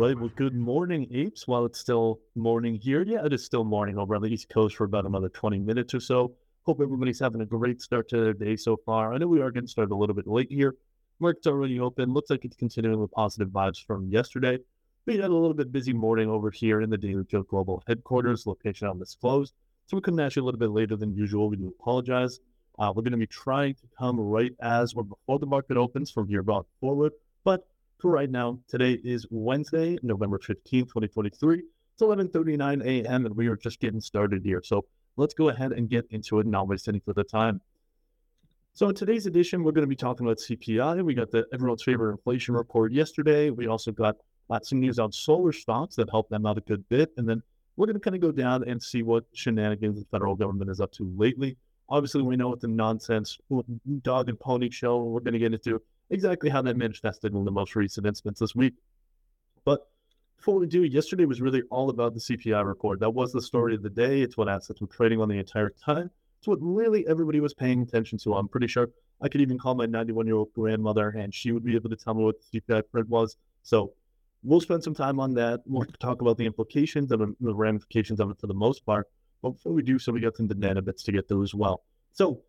right. Well, good morning, apes. While it's still morning here, yeah, it is still morning over on the East Coast for about another 20 minutes or so. Hope everybody's having a great start to their day so far. I know we are getting started a little bit late here. Market's already open. Looks like it's continuing with positive vibes from yesterday. We had a little bit busy morning over here in the Daily Joe Global headquarters. Location on this closed, so we couldn't actually a little bit later than usual. We do apologize. We're going to be trying to come right as or before the market opens from here on forward. But for right now, today is Wednesday, November 15th, 2023. It's 11:39 a.m. and we are just getting started here. So let's go ahead and get into it and not waste any further time. So in today's edition, we're going to be talking about CPI. We got the everyone's favorite inflation report yesterday. We also got some news on solar stocks that helped them out a good bit. And then we're going to kind of go down and see what shenanigans the federal government is up to lately. Obviously, we know what the nonsense dog and pony show. We're going to get into exactly how that manifested in the most recent instance this week. But before we do, yesterday was really all about the CPI report. That was the story of the day. It's what assets were trading on the entire time. It's what really everybody was paying attention to. I'm pretty sure I could even call my 91-year-old grandmother, and she would be able to tell me what the CPI print was. So we'll spend some time on that. We'll talk about the implications and the ramifications of it for the most part. But before we do so, we got some banana bits to get through as well. So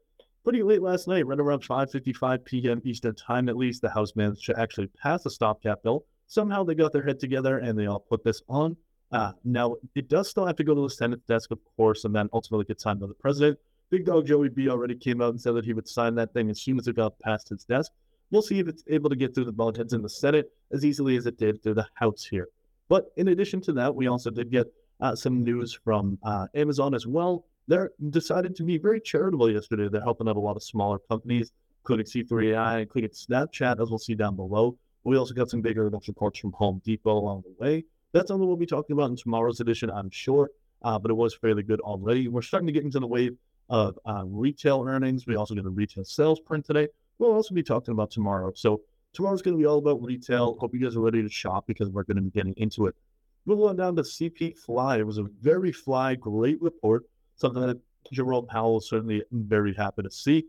pretty late last night, right around 5:55 p.m. Eastern time at least, the House managed to actually pass a stopgap bill. Somehow they got their head together and they all put this on. Now, it does still have to go to the Senate desk, of course, and then ultimately get signed by the president. Big dog Joey B already came out and said that he would sign that thing as soon as it got past his desk. We'll see if it's able to get through the bulletins in the Senate as easily as it did through the House here. But in addition to that, we also did get some news from Amazon as well. They decided to be very charitable yesterday. They're helping out a lot of smaller companies, including C3AI, including Snapchat, as we'll see down below. We also got some bigger reports from Home Depot along the way. That's something we'll be talking about in tomorrow's edition, I'm sure, but it was fairly good already. We're starting to get into the wave of retail earnings. We also get a retail sales print today. We'll also be talking about tomorrow. So tomorrow's going to be all about retail. Hope you guys are ready to shop because we're going to be getting into it. Moving on down to CP Fly. It was a very fly, great report. Something that Jerome Powell is certainly very happy to see.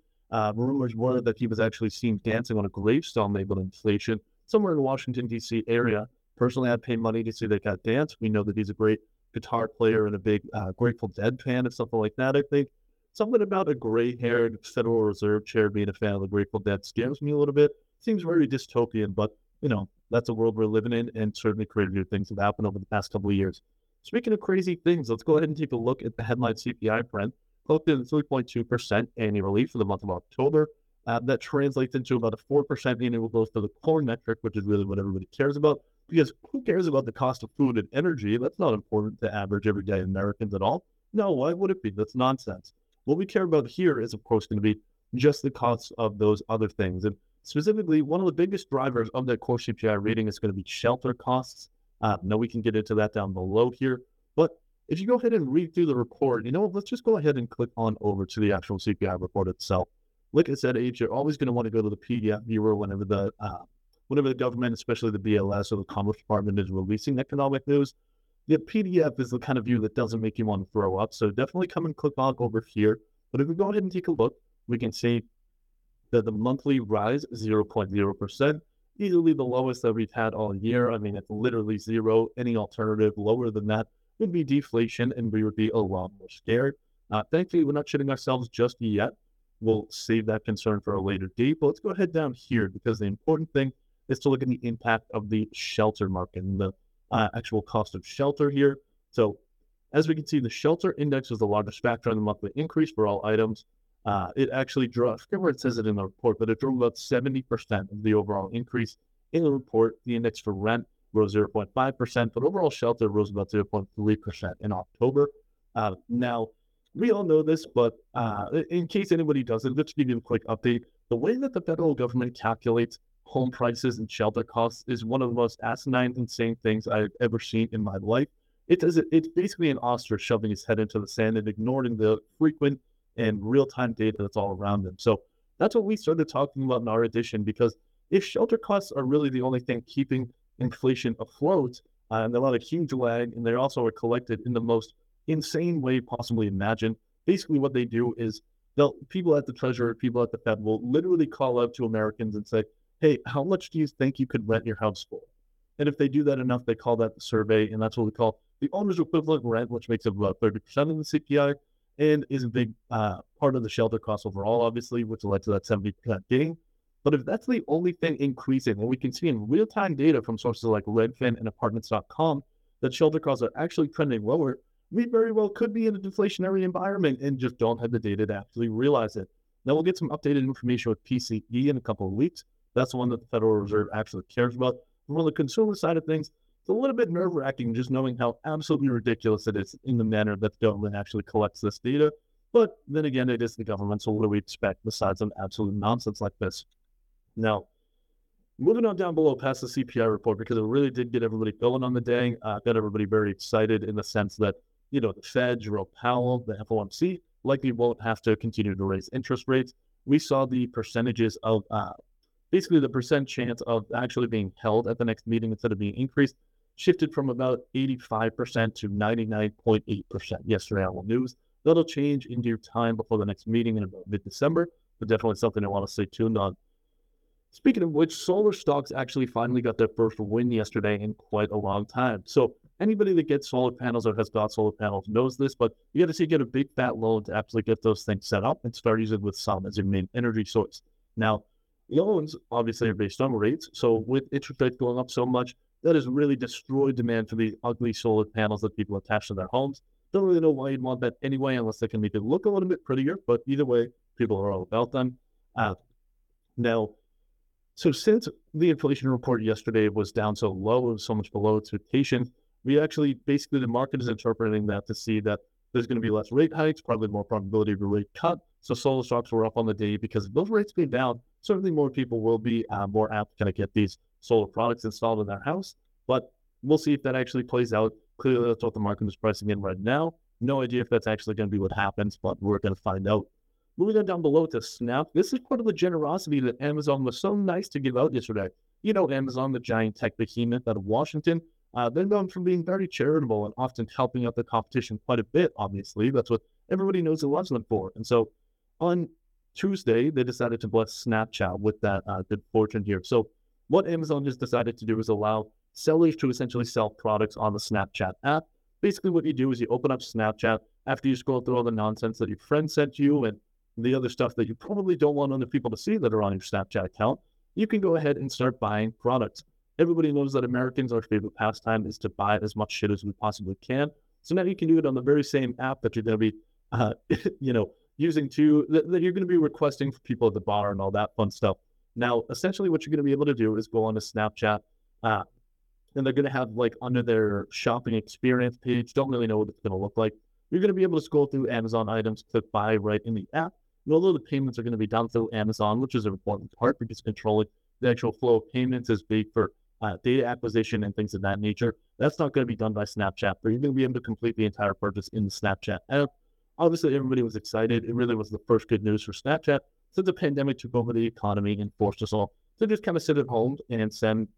Rumors were that he was actually seen dancing on a gravestone labeled inflation somewhere in the Washington, D.C. area. Personally, I'd pay money to see that guy dance. We know that he's a great guitar player and a big Grateful Dead fan and something like that, I think. Something about a gray-haired Federal Reserve chair being a fan of the Grateful Dead scares me a little bit. Seems very dystopian, but, you know, that's a world we're living in, and certainly crazy new things have happened over the past couple of years. Speaking of crazy things, let's go ahead and take a look at the headline CPI print. Clocked in 3.2% annually for the month of October. That translates into about a 4% annual growth for the core metric, which is really what everybody cares about, because who cares about the cost of food and energy? That's not important to average everyday Americans at all. No, why would it be? That's nonsense. What we care about here is, of course, going to be just the costs of those other things. And specifically, one of the biggest drivers of that core CPI reading is going to be shelter costs. Now, we can get into that down below here. But if you go ahead and read through the report, you know, let's just go ahead and click on over to the actual CPI report itself. Like I said, Abe, you're always going to want to go to the PDF viewer whenever the government, especially the BLS or the Commerce Department, is releasing economic news. The PDF is the kind of view that doesn't make you want to throw up. So definitely come and click on over here. But if we go ahead and take a look, we can see that the monthly rise is 0.0%, easily the lowest that we've had all year. I mean, it's literally zero. Any alternative lower than that would be deflation, and we would be a lot more scared. Thankfully, we're not shitting ourselves just yet. We'll save that concern for a later date. But let's go ahead down here because the important thing is to look at the impact of the shelter market and the actual cost of shelter here. So as we can see, the shelter index was the largest factor in the monthly increase for all items. It actually drove, I forget where it says it in the report, but it drove about 70% of the overall increase in the report. The index for rent rose 0.5%, but overall shelter rose about 0.3% in October. Now, we all know this, but in case anybody doesn't, let's give you a quick update. The way that the federal government calculates home prices and shelter costs is one of the most asinine, insane things I've ever seen in my life. It's basically an ostrich shoving his head into the sand and ignoring the frequent and real-time data that's all around them. So that's what we started talking about in our edition, because if shelter costs are really the only thing keeping inflation afloat, and they're on a huge lag, and they also are collected in the most insane way possibly imagined. Basically, what they do is people at the Treasury, people at the Fed will literally call out to Americans and say, hey, how much do you think you could rent your house for? And if they do that enough, they call that the survey. And that's what we call the owner's equivalent rent, which makes up about 30% of the CPI and is a big part of the shelter cost overall, obviously, which led to that 70% gain. But if that's the only thing increasing, what we can see in real-time data from sources like Redfin and Apartments.com, that shelter costs are actually trending lower, we very well could be in a deflationary environment and just don't have the data to actually realize it. Now, we'll get some updated information with PCE in a couple of weeks. That's the one that the Federal Reserve actually cares about. But on the consumer side of things, it's a little bit nerve-wracking just knowing how absolutely ridiculous it is in the manner that the government actually collects this data. But then again, it is the government, so what do we expect besides some absolute nonsense like this? Now, moving on down below past the CPI report, because it really did get everybody going on the day, got everybody very excited in the sense that, you know, the Fed, Jerome Powell, the FOMC likely won't have to continue to raise interest rates. We saw the percentages of basically the percent chance of actually being held at the next meeting instead of being increased shifted from about 85% to 99.8% yesterday on the news. That'll change in due time before the next meeting in about mid-December, but definitely something I want to stay tuned on. Speaking of which, solar stocks actually finally got their first win yesterday in quite a long time. So anybody that gets solar panels or has got solar panels knows this, but you got to see, get a big fat loan to absolutely get those things set up and start using with sun as your main energy source. Now, loans obviously are based on rates. So with interest rates going up so much, that has really destroyed demand for the ugly solar panels that people attach to their homes. Don't really know why you'd want that anyway, unless they can make it look a little bit prettier, but either way, people are all about them. So since the inflation report yesterday was down so low, it was so much below expectations, we actually, basically the market is interpreting that to see that there's going to be less rate hikes, probably more probability of a rate cut. So solar stocks were up on the day because if those rates came down, certainly more people will be more apt to get these solar products installed in their house. But we'll see if that actually plays out. Clearly, that's what the market is pricing in right now. No idea if that's actually going to be what happens, but we're going to find out. Moving on down below to Snap, this is part of the generosity that Amazon was so nice to give out yesterday. You know, Amazon, the giant tech behemoth out of Washington, they're known for being very charitable and often helping out the competition quite a bit, obviously. That's what everybody knows and loves them for. And so on Tuesday, they decided to bless Snapchat with that good fortune here. So what Amazon just decided to do is allow sellers to essentially sell products on the Snapchat app. Basically, what you do is you open up Snapchat after you scroll through all the nonsense that your friend sent you and the other stuff that you probably don't want other people to see that are on your Snapchat account, you can go ahead and start buying products. Everybody knows that Americans, our favorite pastime is to buy as much shit as we possibly can. So now you can do it on the very same app that you're going to be, using that you're going to be requesting for people at the bar and all that fun stuff. Now, essentially what you're going to be able to do is go on to Snapchat, and they're going to have under their shopping experience page, don't really know what it's going to look like. You're going to be able to scroll through Amazon items, click buy right in the app. And although the payments are going to be done through Amazon, which is an important part because controlling the actual flow of payments is big for data acquisition and things of that nature, that's not going to be done by Snapchat, but you're going to be able to complete the entire purchase in the Snapchat app. Obviously, everybody was excited. It really was the first good news for Snapchat since the pandemic took over the economy and forced us all to just kind of sit at home and send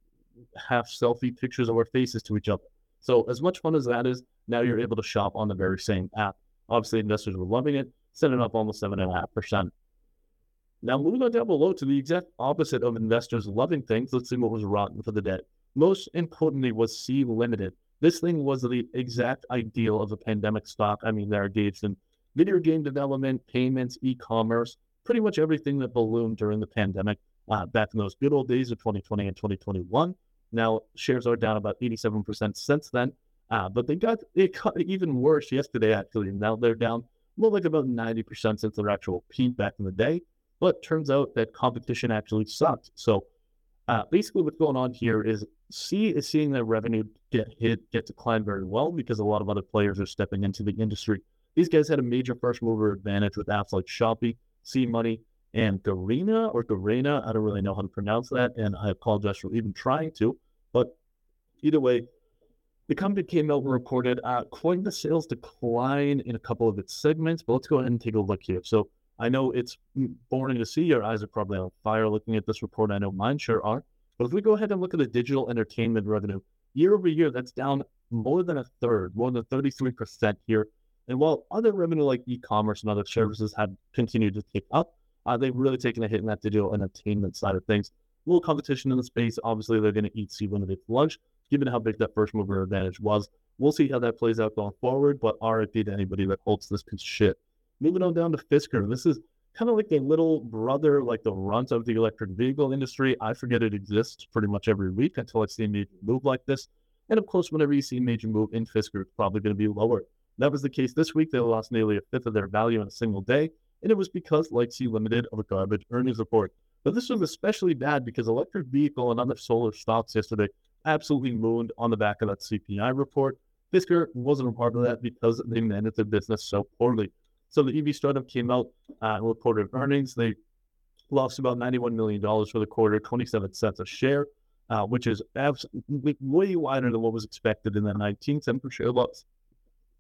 half selfie pictures of our faces to each other. So as much fun as that is, now you're able to shop on the very same app. Obviously, investors were loving it, sending up almost 7.5%. Now, moving on down below to the exact opposite of investors loving things, let's see what was rotten for the day. Most importantly was SeaMoney Limited. This thing was the exact ideal of a pandemic stock. I mean, they're engaged in video game development, payments, e-commerce, pretty much everything that ballooned during the pandemic back in those good old days of 2020 and 2021. Now, shares are down about 87% since then, but it got even worse yesterday, actually. Now they're down about 90% since their actual peak back in the day. But turns out that competition actually sucked. So basically what's going on here is C is seeing their revenue get declined very well because a lot of other players are stepping into the industry. These guys had a major first mover advantage with apps like Shopee, SeaMoney, and Garena. I don't really know how to pronounce that, and I apologize for even trying to. But either way, the company came out and reported quite the sales decline in a couple of its segments, but let's go ahead and take a look here. So I know it's boring to see. Your eyes are probably on fire looking at this report. I know mine sure are. But if we go ahead and look at the digital entertainment revenue, year over year, that's down more than a third, more than 33% here. And while other revenue like e-commerce and other services have continued to pick up, they've really taken a hit in that digital entertainment side of things. little competition in the space. Obviously, they're going to eat SeaMoney when they lunch, given how big that first mover advantage was. We'll see how that plays out going forward, but RIP to anybody that holds this piece of shit. Moving on down to Fisker. This is kind of like the little brother, like the runt of the electric vehicle industry. I forget it exists pretty much every week until I see a major move like this. And of course, whenever you see a major move in Fisker, it's probably going to be lower. That was the case this week. They lost nearly a fifth of their value in a single day, and it was because Lightsea Limited of a garbage earnings report. But this was especially bad because electric vehicle and other solar stocks yesterday absolutely mooned on the back of that CPI report. Fisker wasn't a part of that because they managed their business so poorly. So the EV startup came out and reported earnings. They lost about $91 million for the quarter, 27 cents a share, which is absolutely way wider than what was expected in that 19-cent per share loss.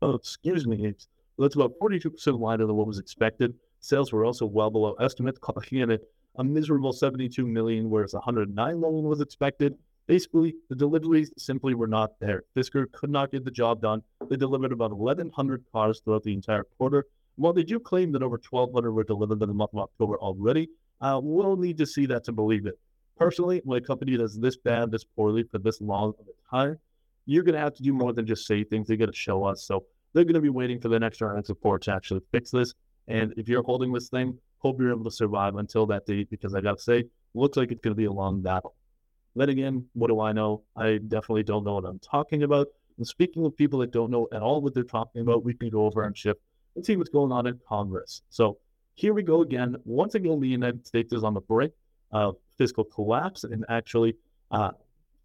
Oh, excuse me. That's about 42% wider than what was expected. Sales were also well below estimates, clocking in at a miserable $72 million, whereas $109 million was expected. Basically, the deliveries simply were not there. Fisker could not get the job done. They delivered about 1,100 cars throughout the entire quarter. While they do claim that over 1,200 were delivered in the month of October already, we'll need to see that to believe it. Personally, when a company does this bad, this poorly for this long of a time, you're going to have to do more than just say things. They're going to show us. So they're going to be waiting for the next earnings report to actually fix this. And if you're holding this thing, hope you're able to survive until that date, because I got to say, looks like it's going to be a long battle. Then again, what do I know? I definitely don't know what I'm talking about. And speaking of people that don't know at all what they're talking about, we can go over and shift and see what's going on in Congress. So here we go again. Once again, the United States is on the brink of fiscal collapse and actually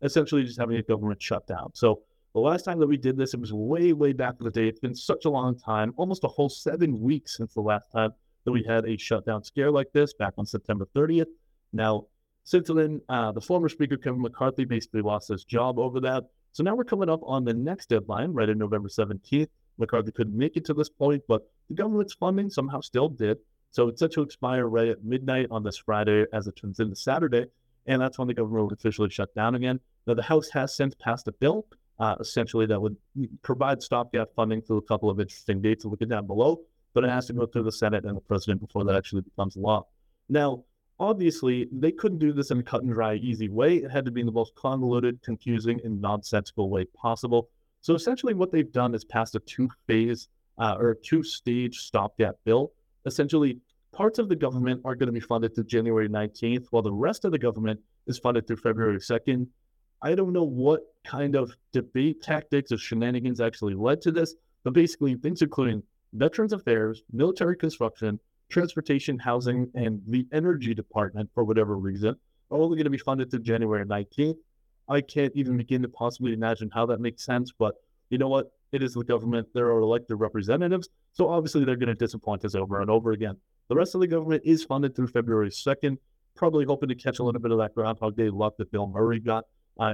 essentially just having a government shutdown. So the last time that we did this, it was way, way back in the day. It's been such a long time, almost a whole 7 weeks since the last time that we had a shutdown scare like this back on September 30th. Now, since then, the former Speaker, Kevin McCarthy, basically lost his job over that. So now we're coming up on the next deadline, right in November 17th. McCarthy couldn't make it to this point, but the government's funding somehow still did. So it's set to expire right at midnight on this Friday as it turns into Saturday, and that's when the government would officially shut down again. Now, the House has since passed a bill, essentially, that would provide stopgap funding through a couple of interesting dates. We'll get down below, but it has to go through the Senate and the President before that actually becomes law. Now, obviously, they couldn't do this in a cut-and-dry, easy way. It had to be in the most convoluted, confusing, and nonsensical way possible. So essentially what they've done is passed a two-stage stopgap bill. Essentially, parts of the government are going to be funded through January 19th, while the rest of the government is funded through February 2nd. I don't know what kind of debate tactics or shenanigans actually led to this, but basically things including Veterans Affairs, military construction, transportation, housing, and the energy department, for whatever reason, are only going to be funded through January 19th. I can't even begin to possibly imagine how that makes sense, but you know what? It is the government. There are elected representatives, so obviously they're going to disappoint us over and over again. The rest of the government is funded through February 2nd, probably hoping to catch a little bit of that Groundhog Day luck that Bill Murray got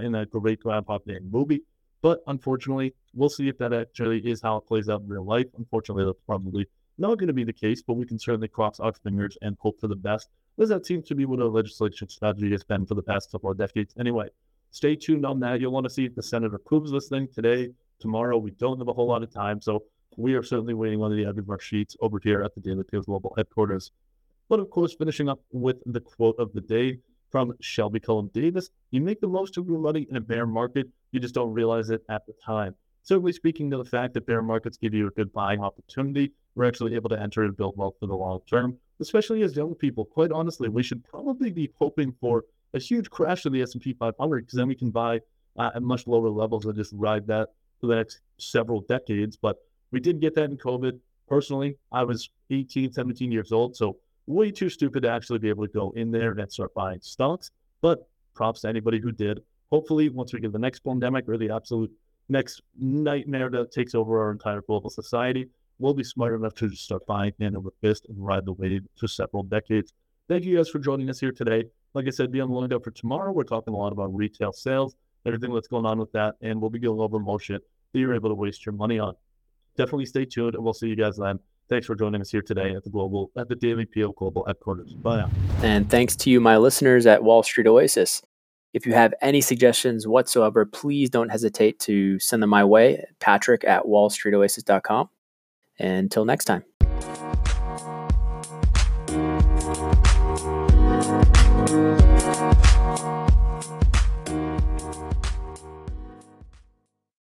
in that great Groundhog Day movie, but unfortunately, we'll see if that actually is how it plays out in real life. Unfortunately, that's probably not going to be the case, but we can certainly cross our fingers and hope for the best, because that seems to be what our legislation strategy has been for the past couple of decades anyway. Stay tuned on that. You'll want to see if the Senate approves this thing today, tomorrow. We don't have a whole lot of time, so we are certainly waiting on the edge of our sheets over here at the Daily Tales Global headquarters. But of course, finishing up with the quote of the day from Shelby Cullum Davis, "You make the most of your money in a bear market. You just don't realize it at the time." Certainly speaking to the fact that bear markets give you a good buying opportunity, we're actually able to enter and build wealth for the long term, especially as young people. Quite honestly, we should probably be hoping for a huge crash of the S&P 500, because then we can buy at much lower levels and just ride that for the next several decades. But we did get that in COVID. Personally, I was 18, 17 years old, so way too stupid to actually be able to go in there and start buying stocks. But props to anybody who did. Hopefully, once we get the next pandemic or the absolute next nightmare that takes over our entire global society, we'll be smart enough to just start buying hand over fist and ride the wave for several decades. Thank you guys for joining us here today. Like I said, be on the lookout for tomorrow. We're talking a lot about retail sales, everything that's going on with that, and we'll be going over more shit that you're able to waste your money on. Definitely stay tuned, and we'll see you guys then. Thanks for joining us here today at the Daily PO Global headquarters. Bye now. And thanks to you, my listeners at Wall Street Oasis. If you have any suggestions whatsoever, please don't hesitate to send them my way, Patrick at wallstreetoasis.com. And until next time.